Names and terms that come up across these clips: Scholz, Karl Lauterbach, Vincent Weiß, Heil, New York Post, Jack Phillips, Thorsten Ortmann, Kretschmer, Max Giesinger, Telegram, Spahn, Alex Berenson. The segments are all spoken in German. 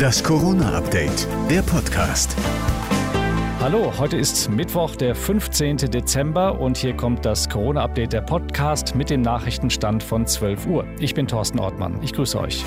Das Corona-Update, der Podcast. Hallo, heute ist Mittwoch, der 15. Dezember und hier kommt das Corona-Update, der Podcast mit dem Nachrichtenstand von 12 Uhr. Ich bin Thorsten Ortmann, ich grüße euch.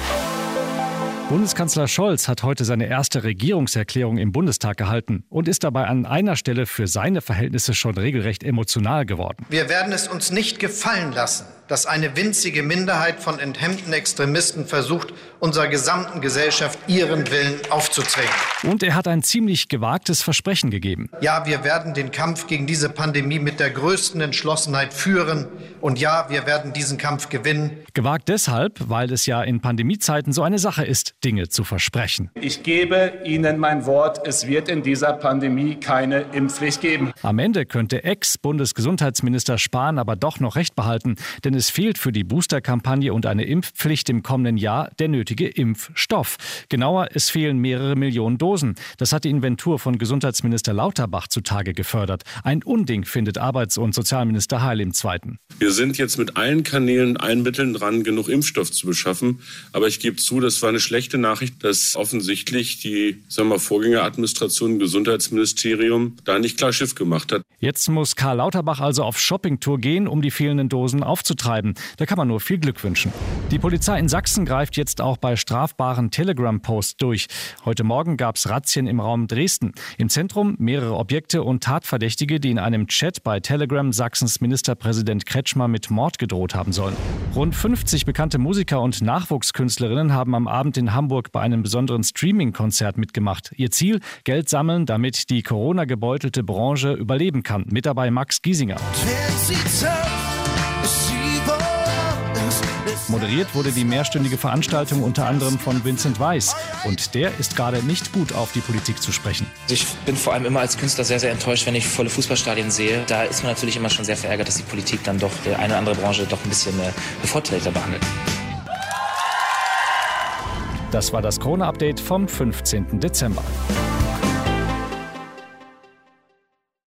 Bundeskanzler Scholz hat heute seine erste Regierungserklärung im Bundestag gehalten und ist dabei an einer Stelle für seine Verhältnisse schon regelrecht emotional geworden. Wir werden es uns nicht gefallen lassen, dass eine winzige Minderheit von enthemmten Extremisten versucht, unserer gesamten Gesellschaft ihren Willen aufzuzwingen. Und er hat ein ziemlich gewagtes Versprechen gegeben. Ja, wir werden den Kampf gegen diese Pandemie mit der größten Entschlossenheit führen. Und ja, wir werden diesen Kampf gewinnen. Gewagt deshalb, weil es ja in Pandemiezeiten so eine Sache ist, Dinge zu versprechen. Ich gebe Ihnen mein Wort, es wird in dieser Pandemie keine Impfpflicht geben. Am Ende könnte Ex-Bundesgesundheitsminister Spahn aber doch noch recht behalten, denn es fehlt für die Booster-Kampagne und eine Impfpflicht im kommenden Jahr der nötige Impfstoff. Genauer, es fehlen mehrere Millionen Dosen. Das hat die Inventur von Gesundheitsminister Lauterbach zutage gefördert. Ein Unding, findet Arbeits- und Sozialminister Heil im Zweiten. Wir sind jetzt mit allen Kanälen, allen Mitteln dran, genug Impfstoff zu beschaffen. Aber ich gebe zu, das war eine schlechte Nachricht, dass offensichtlich die Vorgängeradministration, Gesundheitsministerium da nicht klar Schiff gemacht hat. Jetzt muss Karl Lauterbach also auf Shoppingtour gehen, um die fehlenden Dosen aufzutreiben. Da kann man nur viel Glück wünschen. Die Polizei in Sachsen greift jetzt auch bei strafbaren Telegram-Posts durch. Heute Morgen gab es Razzien im Raum Dresden. Im Zentrum mehrere Objekte und Tatverdächtige, die in einem Chat bei Telegram Sachsens Ministerpräsident Kretschmer mit Mord gedroht haben sollen. Rund 50 bekannte Musiker und Nachwuchskünstlerinnen haben am Abend in Hamburg bei einem besonderen Streaming-Konzert mitgemacht. Ihr Ziel? Geld sammeln, damit die Corona-gebeutelte Branche überleben kann. Mit dabei Max Giesinger. Moderiert wurde die mehrstündige Veranstaltung unter anderem von Vincent Weiß. Und der ist gerade nicht gut auf die Politik zu sprechen. Ich bin vor allem immer als Künstler sehr, sehr enttäuscht, wenn ich volle Fußballstadien sehe. Da ist man natürlich immer schon sehr verärgert, dass die Politik dann doch eine oder andere Branche doch ein bisschen bevorteilter behandelt. Das war das Corona-Update vom 15. Dezember.